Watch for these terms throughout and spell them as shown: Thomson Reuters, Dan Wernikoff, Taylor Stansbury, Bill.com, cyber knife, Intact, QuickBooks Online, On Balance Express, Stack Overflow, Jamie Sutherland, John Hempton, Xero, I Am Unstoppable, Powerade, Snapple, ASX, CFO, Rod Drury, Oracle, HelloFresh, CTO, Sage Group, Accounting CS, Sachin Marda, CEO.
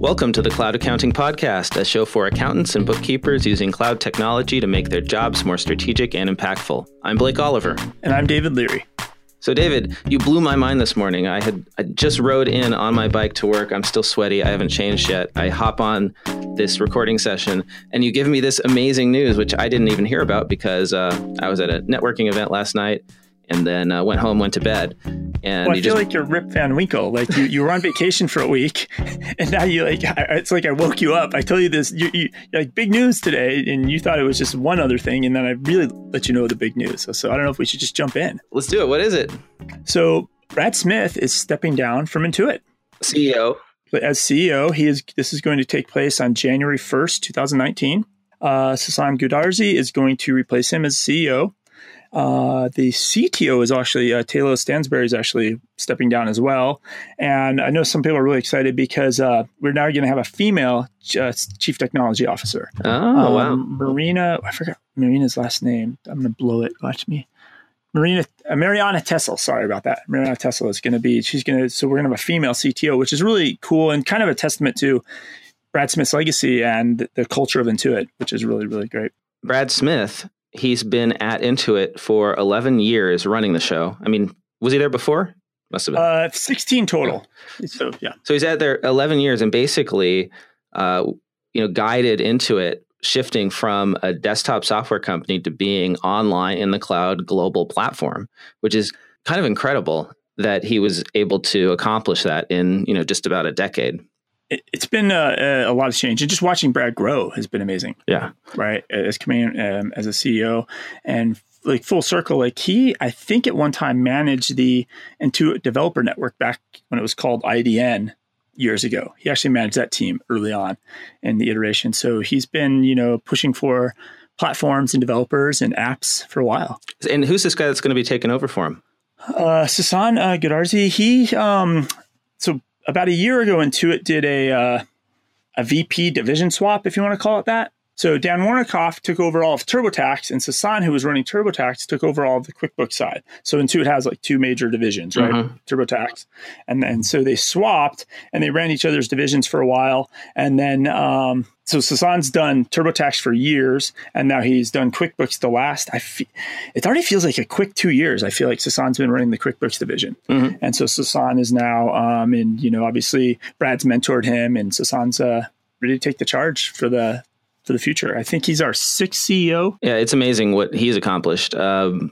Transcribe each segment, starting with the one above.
Welcome to the Cloud Accounting Podcast, a show for accountants and bookkeepers using cloud technology to make their jobs more strategic and impactful. I'm Blake Oliver. And I'm David Leary. So David, you blew my mind this morning. I just rode in on my bike to work. I'm still sweaty. I haven't changed yet. I hop on this recording session and you give me this amazing news, which I didn't even hear about because I was at a networking event last night. And then went home, went to bed. And well, I feel like you're Rip Van Winkle. Like you were on vacation for a week, and now you it's like I woke you up. I tell you this, you're like big news today, and you thought it was just one other thing, and then I really let you know the big news. So I don't know if we should just jump in. Let's do it. What is it? So Brad Smith is stepping down from Intuit. CEO. But as CEO, this is going to take place on January 1st, 2019. Sasan Goudarzi is going to replace him as CEO. The CTO is actually, Taylor Stansbury is actually stepping down as well. And I know some people are really excited because we're now going to have a female chief technology officer. Oh, wow. I forgot Marina's last name. I'm going to blow it. Watch me. Mariana Tessel. Sorry about that. Mariana Tessel is going to be, so we're going to have a female CTO, which is really cool and kind of a testament to Brad Smith's legacy and the culture of Intuit, which is really, really great. Brad Smith. He's been at Intuit for 11 years running the show. I mean, was he there before? Must have been. 16 total. So, yeah. So he's at there 11 years and basically, guided Intuit, shifting from a desktop software company to being online in the cloud global platform, which is kind of incredible that he was able to accomplish that in, just about a decade. It's been a lot of change, and just watching Brad grow has been amazing. Yeah, right. As coming in, as a CEO, and like full circle, like I think at one time managed the Intuit Developer Network back when it was called IDN years ago. He actually managed that team early on in the iteration. So he's been, pushing for platforms and developers and apps for a while. And who's this guy that's going to be taking over for him? Sasan Goudarzi. He about a year ago, Intuit did a VP division swap, if you want to call it that. So Dan Wernikoff took over all of TurboTax, and Sasan, who was running TurboTax, took over all of the QuickBooks side. So Intuit has like two major divisions, right? Mm-hmm. TurboTax. And then so they swapped, and they ran each other's divisions for a while. And then so Sasan's done TurboTax for years, and now he's done QuickBooks the last. It already feels like a quick 2 years. I feel like Sasan's been running the QuickBooks division. Mm-hmm. And so Sasan is now, obviously Brad's mentored him, and Sasan's ready to take the charge for the future. I think he's our sixth CEO. Yeah, it's amazing what he's accomplished. Running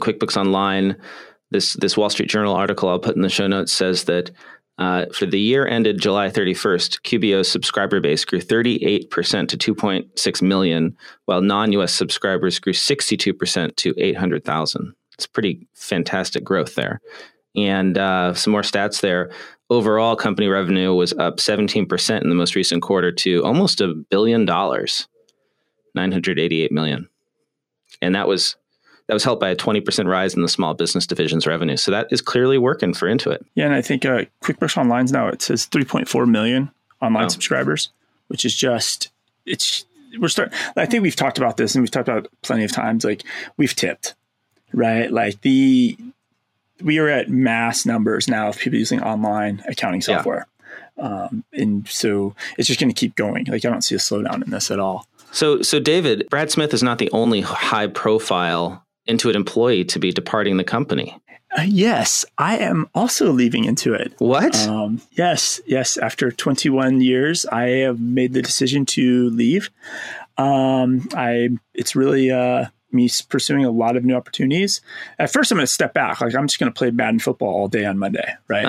QuickBooks Online. This Wall Street Journal article I'll put in the show notes says that for the year ended July 31st, QBO's subscriber base grew 38% to 2.6 million, while non-US subscribers grew 62% to 800,000. It's pretty fantastic growth there. And some more stats there. Overall, company revenue was up 17% in the most recent quarter to almost $1 billion, $988 million. And that was helped by a 20% rise in the small business division's revenue. So that is clearly working for Intuit. Yeah, and I think QuickBooks Online's now, it says 3.4 million online subscribers, which is just, I think we've talked about this and we've talked about it plenty of times, like we've tipped, right? Like we are at mass numbers now of people using online accounting software. Yeah. And so it's just going to keep going. Like I don't see a slowdown in this at all. So David, Brad Smith is not the only high profile Intuit employee to be departing the company. Yes, I am also leaving Intuit. What? Yes. After 21 years, I have made the decision to leave. It's really, me pursuing a lot of new opportunities. At first, I'm going to step back. Like I'm just going to play Madden football all day on Monday, right?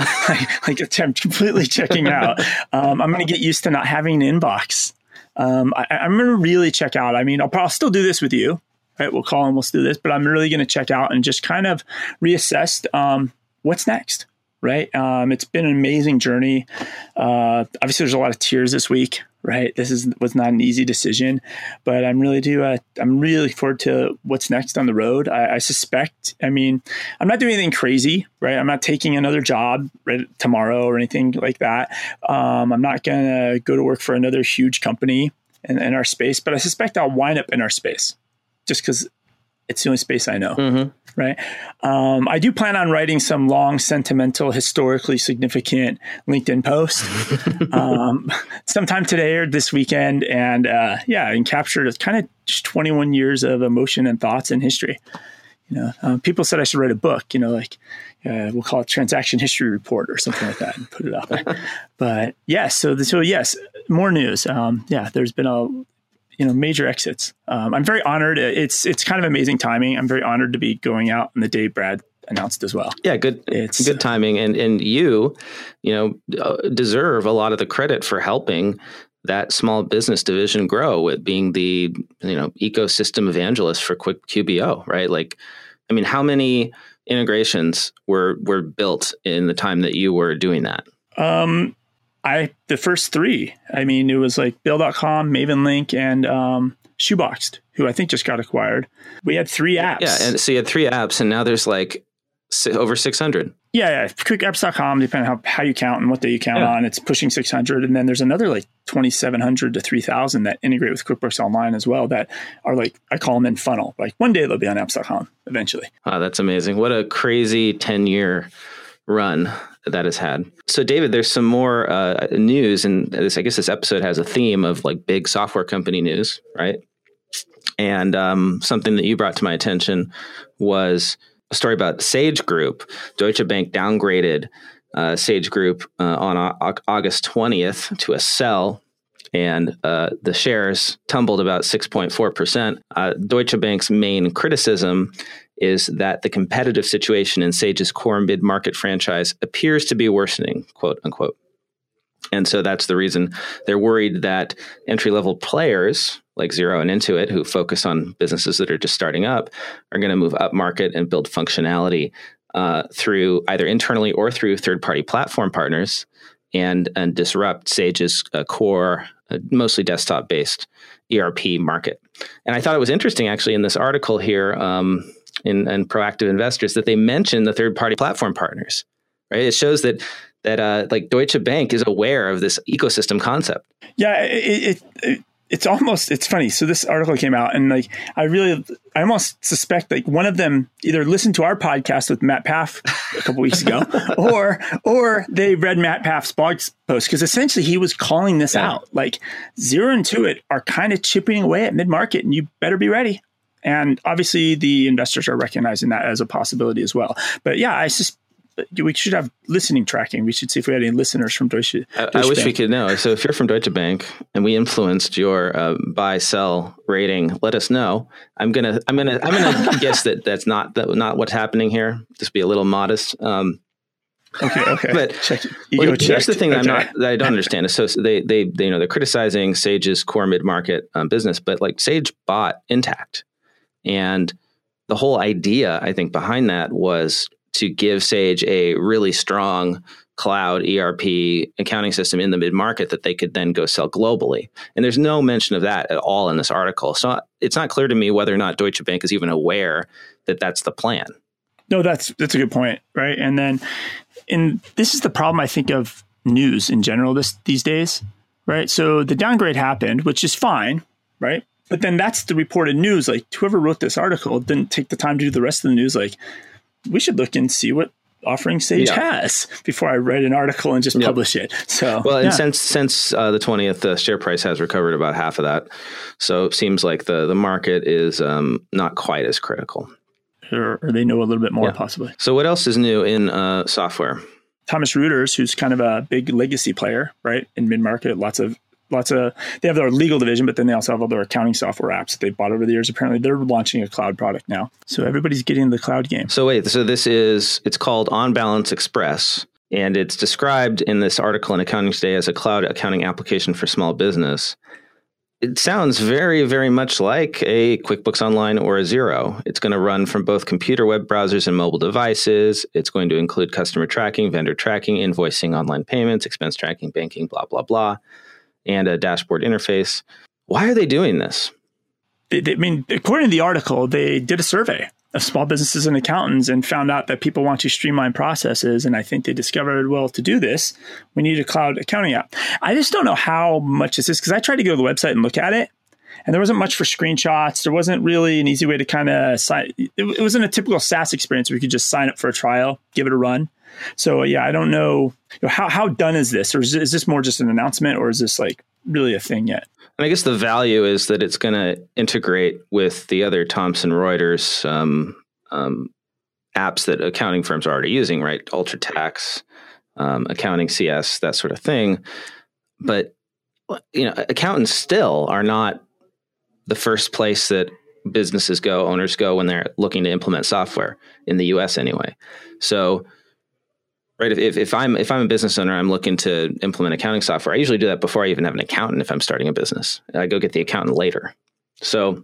I'm completely checking out. I'm going to get used to not having an inbox. I'm going to really check out. I mean, I'll still do this with you, right? We'll call and we'll do this, but I'm really going to check out and just kind of reassess what's next, right? It's been an amazing journey. Obviously, there's a lot of tears this week. Right, was not an easy decision, but I'm really looking forward to what's next on the road. I suspect, I'm not doing anything crazy, right? I'm not taking another job tomorrow or anything like that. I'm not gonna go to work for another huge company in our space, but I suspect I'll wind up in our space, just because It's the only space I know. Mm-hmm. Right. I do plan on writing some long, sentimental, historically significant LinkedIn post sometime today or this weekend. And and capture kind of just 21 years of emotion and thoughts in history. You know, people said I should write a book, you know, like we'll call it Transaction History Report or something like that and put it up. But yeah, so more news. There's been major exits. I'm very honored. It's kind of amazing timing. I'm very honored to be going out on the day Brad announced as well. Yeah, good timing. And you deserve a lot of the credit for helping that small business division grow with being the, ecosystem evangelist for QBO, right? Like, I mean, how many integrations were built in the time that you were doing that? The first three, I mean, it was like Bill.com, MavenLink, and Shoeboxed, who I think just got acquired. We had three apps. Yeah, and so you had three apps, and now there's like over 600. Yeah. QuickApps.com, depending on how you count and what day you count on, it's pushing 600. And then there's another like 2,700 to 3,000 that integrate with QuickBooks Online as well that are like, I call them in funnel. Like one day they'll be on apps.com eventually. Wow, that's amazing. What a crazy 10-year run that has had. So David, there's some more news. And this episode has a theme of like big software company news, right? And something that you brought to my attention was a story about Sage Group. Deutsche Bank downgraded Sage Group on August 20th to a sell, and the shares tumbled about 6.4%. Deutsche Bank's main criticism is that the competitive situation in Sage's core mid-market franchise appears to be worsening, quote unquote. And so that's the reason they're worried that entry-level players like Xero and Intuit, who focus on businesses that are just starting up, are going to move up market and build functionality through either internally or through third-party platform partners and disrupt Sage's core, mostly desktop-based ERP market. And I thought it was interesting, actually, in this article here in Proactive Investors that they mention the third-party platform partners, right? It shows that Deutsche Bank is aware of this ecosystem concept. Yeah, it's funny. So this article came out and like, I almost suspect like one of them either listened to our podcast with Matt Paff a couple weeks ago or they read Matt Paff's blog post. Cause essentially he was calling this out, like Xero and Intuit are kind of chipping away at mid market and you better be ready. And obviously the investors are recognizing that as a possibility as well. But yeah, I suspect we should have listening tracking. We should see if we had any listeners from Deutsche Bank. I wish we could know. So if you're from Deutsche Bank and we influenced your buy sell rating, let us know. I'm gonna guess that's not what's happening here. Just be a little modest. Okay. But here's the thing that I don't understand is so they they're criticizing Sage's core mid market business, but like Sage bought Intact, and the whole idea I think behind that was to give Sage a really strong cloud ERP accounting system in the mid-market that they could then go sell globally. And there's no mention of that at all in this article. So it's not clear to me whether or not Deutsche Bank is even aware that that's the plan. No, that's a good point, right? And then, this is the problem, I think, of news in general these days, right? So the downgrade happened, which is fine, right? But then that's the reported news. Like, whoever wrote this article didn't take the time to do the rest of the news, like, we should look and see what offering Sage has before I write an article and just publish it. So, since the 20th, the share price has recovered about half of that. So it seems like the market is not quite as critical. Or they know a little bit more possibly. So what else is new in software? Thomson Reuters, who's kind of a big legacy player, right? In mid-market, lots of they have their legal division, but then they also have all their accounting software apps that they bought over the years. Apparently, they're launching a cloud product now. So everybody's getting the cloud game. So wait, it's called On Balance Express, and it's described in this article in Accounting Today as a cloud accounting application for small business. It sounds very, very much like a QuickBooks Online or a Xero. It's going to run from both computer web browsers and mobile devices. It's going to include customer tracking, vendor tracking, invoicing, online payments, expense tracking, banking, blah, blah, blah. And a dashboard interface. Why are they doing this? According to the article, they did a survey of small businesses and accountants and found out that people want to streamline processes. And I think they discovered, well, to do this, we need a cloud accounting app. I just don't know how much this is because I tried to go to the website and look at it. And there wasn't much for screenshots. There wasn't really an easy way to kind of sign. It wasn't a typical SaaS experience where you could just sign up for a trial, give it a run. So yeah, I don't know, how done is this? Or is this more just an announcement, or is this like really a thing yet? And I guess the value is that it's going to integrate with the other Thomson Reuters apps that accounting firms are already using, right? UltraTax, Accounting CS, that sort of thing. But you know, accountants still are not the first place that businesses go, owners go when they're looking to implement software in the U.S. anyway. So, right, if I'm a business owner, I'm looking to implement accounting software. I usually do that before I even have an accountant. If I'm starting a business, I go get the accountant later. So,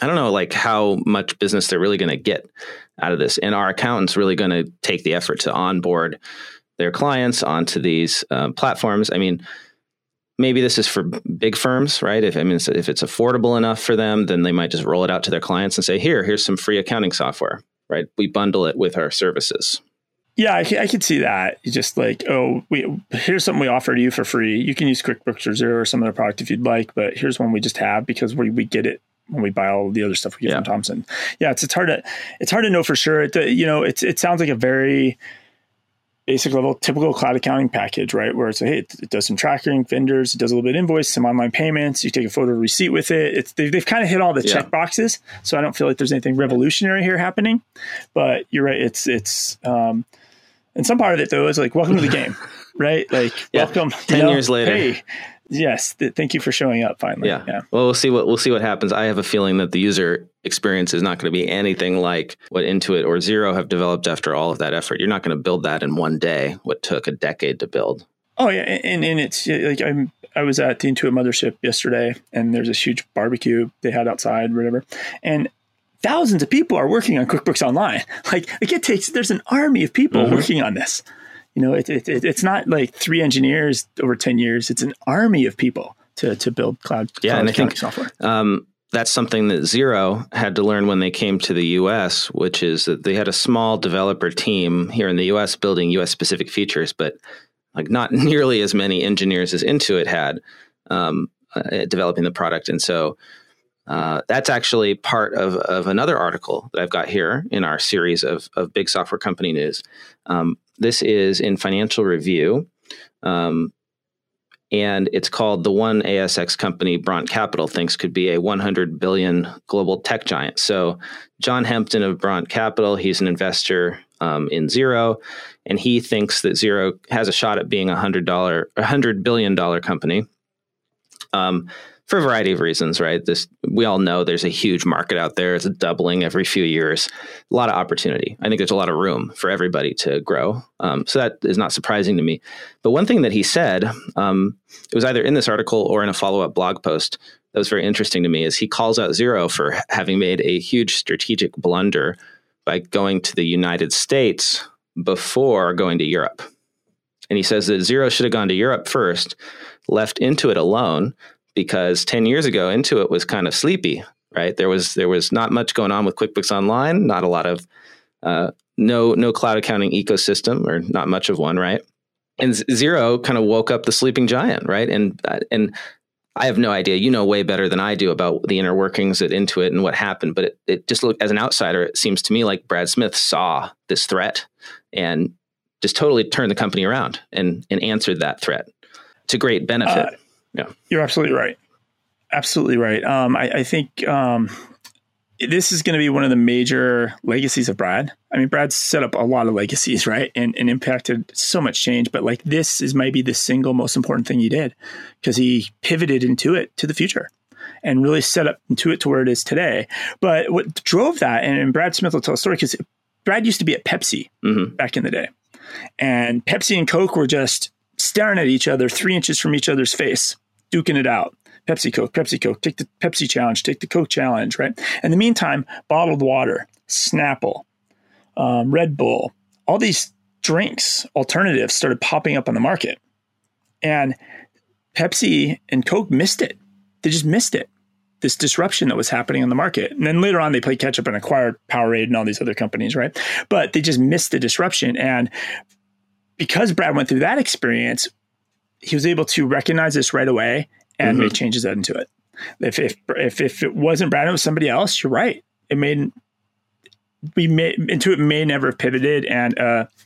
I don't know, like how much business they're really going to get out of this, and are accountants really going to take the effort to onboard their clients onto these platforms? I mean, maybe this is for big firms, right? If it's affordable enough for them, then they might just roll it out to their clients and say, here's some free accounting software, right? We bundle it with our services. Yeah, I could see that. You just like, here's something we offer to you for free. You can use QuickBooks or Xero or some other product if you'd like, but here's one we just have because we get it when we buy all the other stuff we get from Thomson. Yeah, it's hard to know for sure. It sounds like a very basic level, typical cloud accounting package, right? Where it's like, hey, it does some tracking, vendors, it does a little bit of invoice, some online payments, you take a photo receipt with it. They've kind of hit all the check boxes. So I don't feel like there's anything revolutionary here happening, but you're right. It's and some part of it though, is like, welcome to the game, right? Like welcome 10 years later. Hey, yes. Thank you for showing up finally. Yeah. Well, we'll see what happens. I have a feeling that the user experience is not going to be anything like what Intuit or Xero have developed after all of that effort. You're not going to build that in one day, what took a decade to build. Oh yeah. And it's like, I was at the Intuit mothership yesterday, and there's this huge barbecue they had outside, whatever. And thousands of people are working on QuickBooks Online. Like it takes, there's an army of people working on this. You know, it's not like 3 engineers over 10 years. It's an army of people to build cloud accounting software. That's something that Xero had to learn when they came to the U.S., which is that they had a small developer team here in the U.S. building U.S. specific features, but like not nearly as many engineers as Intuit had developing the product. And so that's actually part of another article that I've got here in our series of big software company news. This is in Financial Review, and it's called "The One ASX Company Bronte Capital Thinks Could Be a $100 Billion Global Tech Giant." So John Hempton of Bronte Capital, he's an investor in Xero, and he thinks that Xero has a shot at being a $100 billion company for a variety of reasons, right? We all know there's a huge market out there. It's doubling every few years. A lot of opportunity. I think there's a lot of room for everybody to grow. So that is not surprising to me. But one thing that he said, it was either in this article or in a follow-up blog post that was very interesting to me, is he calls out Xero for having made a huge strategic blunder by going to the United States before going to Europe. And he says that Xero should have gone to Europe first, left Intuit alone, because 10 years ago, Intuit was kind of sleepy, right? There was not much going on with QuickBooks Online, not a lot of, no cloud accounting ecosystem, or not much of one, right? And Xero kind of woke up the sleeping giant, right? And I have no idea, you know way better than I do about the inner workings at Intuit and what happened, but it just looked, as an outsider, it seems to me like Brad Smith saw this threat and just totally turned the company around and answered that threat to great benefit. Yeah, you're absolutely right. Absolutely right. I think this is going to be one of the major legacies of Brad. I mean, Brad set up a lot of legacies, right? And impacted so much change. But like this is maybe the single most important thing he did, because he pivoted Intuit to the future and really set up Intuit to where it is today. But what drove that, and Brad Smith will tell a story, because Brad used to be at Pepsi back in the day. And Pepsi and Coke were just staring at each other 3 inches from each other's face, duking it out. Pepsi Coke, take the Pepsi challenge, take the Coke challenge, right? In the meantime, bottled water, Snapple, Red Bull, all these drinks, alternatives started popping up on the market. And Pepsi and Coke missed it. They just missed it, this disruption that was happening on the market. And then later on, they played catch up and acquired Powerade and all these other companies, right? But they just missed the disruption. And because Brad went through that experience, he was able to recognize this right away and make changes into it. If it wasn't Brad, it was somebody else. You're right. Intuit may never have pivoted and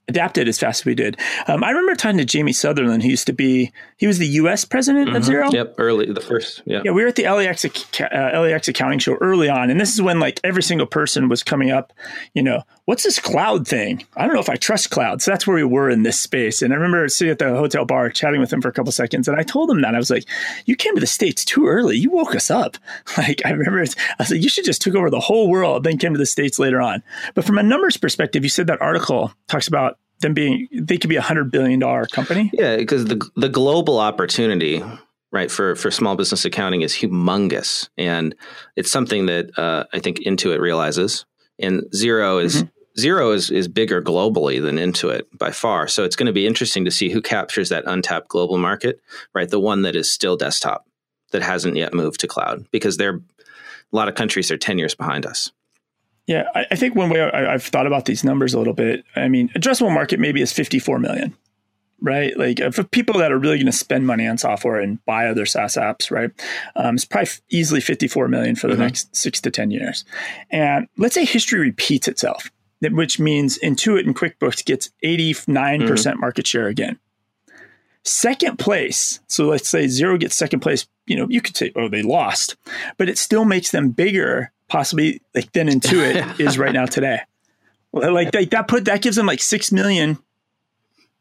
adapted as fast as we did. I remember talking to Jamie Sutherland, who used to be, he was the U.S. president of Xero. Yep, Yeah, we were at the LAX accounting show early on, and this is when like every single person was coming up, you know, what's this cloud thing? I don't know if I trust cloud. So that's where we were in this space. And I remember sitting at the hotel bar chatting with him for a couple seconds, and I told him that. I was like, you came to the States too early. You woke us up. Like, I remember, I said, you should just took over the whole world, then came to the States later on. But from a numbers perspective, you said that article talks about them being, they could be $100 billion company. Yeah, because the global opportunity, right, for small business accounting is humongous. And it's something that I think Intuit realizes. And Xero is Xero is bigger globally than Intuit by far. So it's going to be interesting to see who captures that untapped global market, right? The one that is still desktop, that hasn't yet moved to cloud, because they're, a lot of countries are 10 years behind us. Yeah, I think one way I've thought about these numbers a little bit, I mean, addressable market maybe is 54 million, right? Like for people that are really going to spend money on software and buy other SaaS apps, right? It's probably easily 54 million for the next 6 to 10 years. And let's say history repeats itself, which means Intuit and QuickBooks gets 89% market share again. Second place, so let's say Xero gets second place, you know, you could say, oh, they lost, but it still makes them bigger possibly like than Intuit is right now today. Like that that gives them like 6 million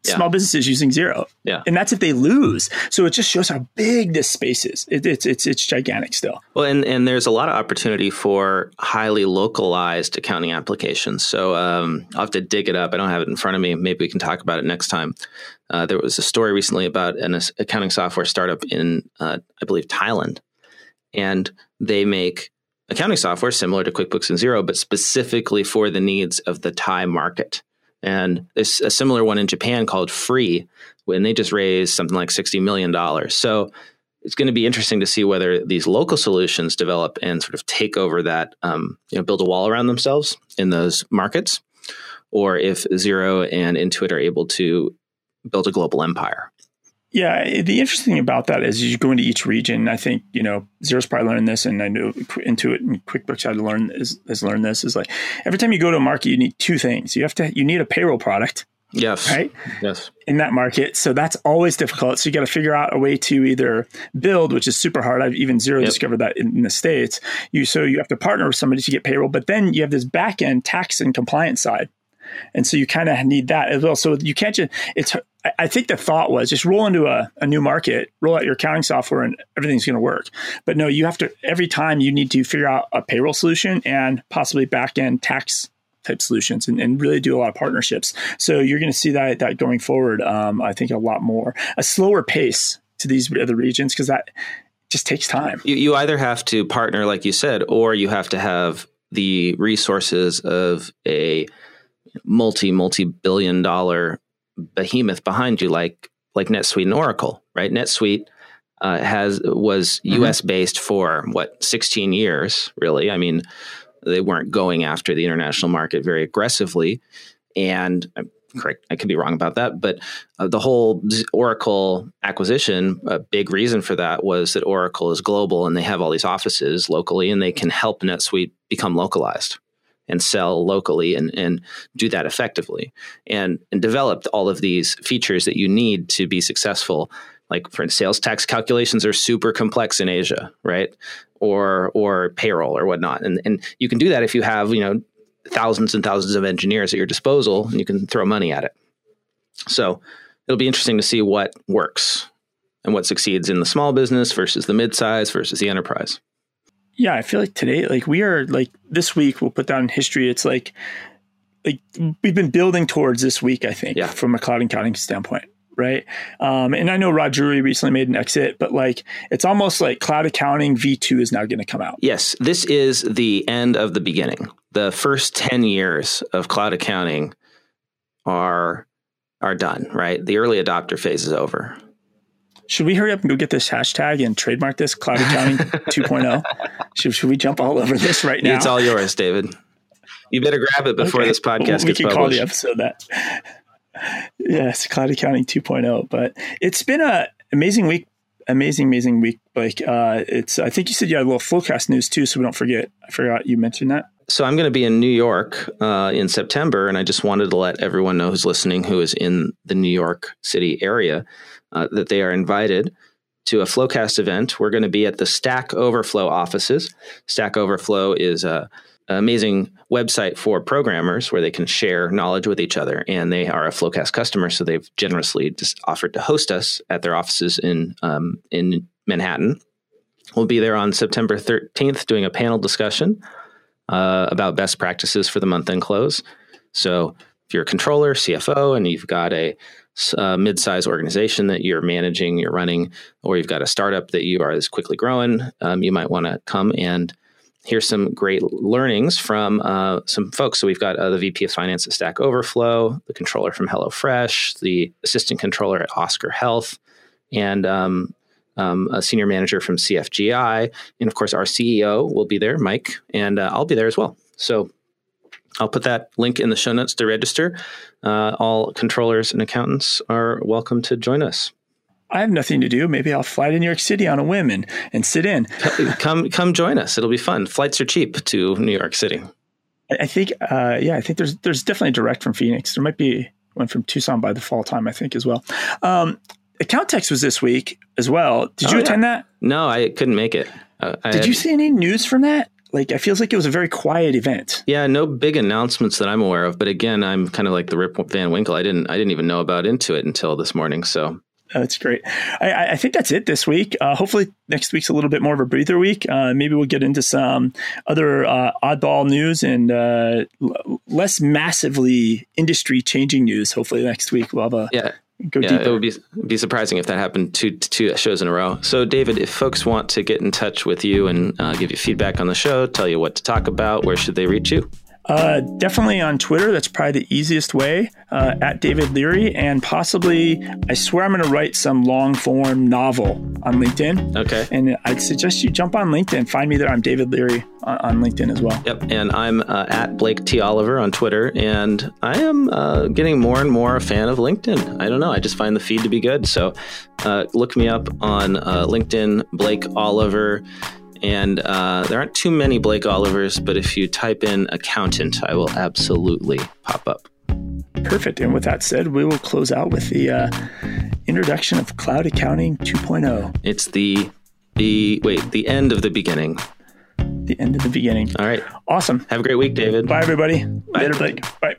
small businesses using Xero. Yeah. And that's if they lose. So it just shows how big this space is. It's gigantic still. Well, and there's a lot of opportunity for highly localized accounting applications. So I'll have to dig it up. I don't have it in front of me. Maybe we can talk about it next time. There was a story recently about an accounting software startup in, I believe, Thailand. And they make accounting software similar to QuickBooks and Xero, but specifically for the needs of the Thai market. And there's a similar one in Japan called Free, when they just raised something like $60 million. So it's going to be interesting to see whether these local solutions develop and sort of take over that, you know, build a wall around themselves in those markets, or if Xero and Intuit are able to build a global empire. Yeah, the interesting thing about that is you go into each region. I think, you know, Xero's probably learned this, and I know Intuit and QuickBooks had to learn has learned this, is like every time you go to a market, you need two things. You need a payroll product. Yes. Right? Yes. In that market. So that's always difficult. So you got to figure out a way to either build, which is super hard. I've even Xero discovered that in the States. So you have to partner with somebody to get payroll, but then you have this back end tax and compliance side. And so you kind of need that as well. So you can't just, I think the thought was just roll into a new market, roll out your accounting software, and everything's going to work. But no, you have to, every time you need to figure out a payroll solution and possibly back-end tax type solutions, and really do a lot of partnerships. So you're going to see that going forward, I think a lot more, a slower pace to these other regions, because that just takes time. You either have to partner, like you said, or you have to have the resources of a multi-billion dollar behemoth behind you, like NetSuite and Oracle, right? NetSuite was US based for 16 years, really. I mean, they weren't going after the international market very aggressively. And correct, I could be wrong about that, but the whole Oracle acquisition, a big reason for that was that Oracle is global and they have all these offices locally, and they can help NetSuite become localized and sell locally and do that effectively, and develop all of these features that you need to be successful. Like, for instance, sales tax calculations are super complex in Asia, right? Or payroll or whatnot. And you can do that if you have, you know, thousands and thousands of engineers at your disposal, and you can throw money at it. So it'll be interesting to see what works and what succeeds in the small business versus the midsize versus the enterprise. Yeah, I feel like today, like we are, like this week, we'll put down in history. It's like we've been building towards this week, I think, from a cloud accounting standpoint, right? And I know Rod Drury recently made an exit, but like it's almost like cloud accounting V2 is now going to come out. Yes, this is the end of the beginning. The first 10 years of cloud accounting are done, right? The early adopter phase is over. Should we hurry up and go get this hashtag and trademark this, Cloud Accounting 2.0? Should we jump all over this right now? It's all yours, David. You better grab it before this podcast gets published. We can call the episode that. Yes, Cloud Accounting 2.0. But it's been an amazing week amazing week, Blake. It's I think you said you had a little Flowcast news too, so we don't forget. I forgot you mentioned that. So I'm going to be in New York in September, and I just wanted to let everyone know who's listening, who is in the New York City area, that they are invited to a Flowcast event. We're going to be at the Stack Overflow offices. Stack Overflow is an amazing website for programmers where they can share knowledge with each other, and they are a Flowcast customer, so they've generously just offered to host us at their offices in Manhattan. We'll be there on September 13th doing a panel discussion about best practices for the month-end close. So if you're a controller, CFO, and you've got a mid-size organization that you're managing, you're running, or you've got a startup that you are is quickly growing, you might want to come and hear some great learnings from some folks. So we've got the VP of Finance at Stack Overflow, the controller from HelloFresh, the assistant controller at Oscar Health, and a senior manager from CFGI. And of course, our CEO will be there, Mike, and I'll be there as well. So I'll put that link in the show notes to register. All controllers and accountants are welcome to join us. I have nothing to do. Maybe I'll fly to New York City on a whim and sit in. Come join us. It'll be fun. Flights are cheap to New York City. I think, I think there's definitely a direct from Phoenix. There might be one from Tucson by the fall time, I think, as well. Accountex was this week as well. Did you attend that? No, I couldn't make it. Did you see any news from that? Like, it feels like it was a very quiet event. Yeah, no big announcements that I'm aware of. But again, I'm kind of like the Rip Van Winkle. I didn't even know about Intuit until this morning. So that's great. I think that's it this week. Hopefully, next week's a little bit more of a breather week. Maybe we'll get into some other oddball news and less massively industry-changing news. Hopefully, next week we'll have a go deeper. It would be surprising if that happened two shows in a row. So, David, if folks want to get in touch with you and give you feedback on the show, tell you what to talk about, where should they reach you? Definitely on Twitter. That's probably the easiest way, at David Leary, and possibly, I swear I'm going to write some long form novel on LinkedIn. Okay. And I'd suggest you jump on LinkedIn. Find me there. I'm David Leary on LinkedIn as well. Yep. And I'm at Blake T. Oliver on Twitter. And I am getting more and more a fan of LinkedIn. I don't know. I just find the feed to be good. So look me up on LinkedIn, Blake Oliver. And there aren't too many Blake Olivers, but if you type in accountant, I will absolutely pop up. Perfect. And with that said, we will close out with the introduction of Cloud Accounting 2.0. It's the end of the beginning. The end of the beginning. All right. Awesome. Have a great week, David. Bye, everybody. Bye. Later, Blake. Bye.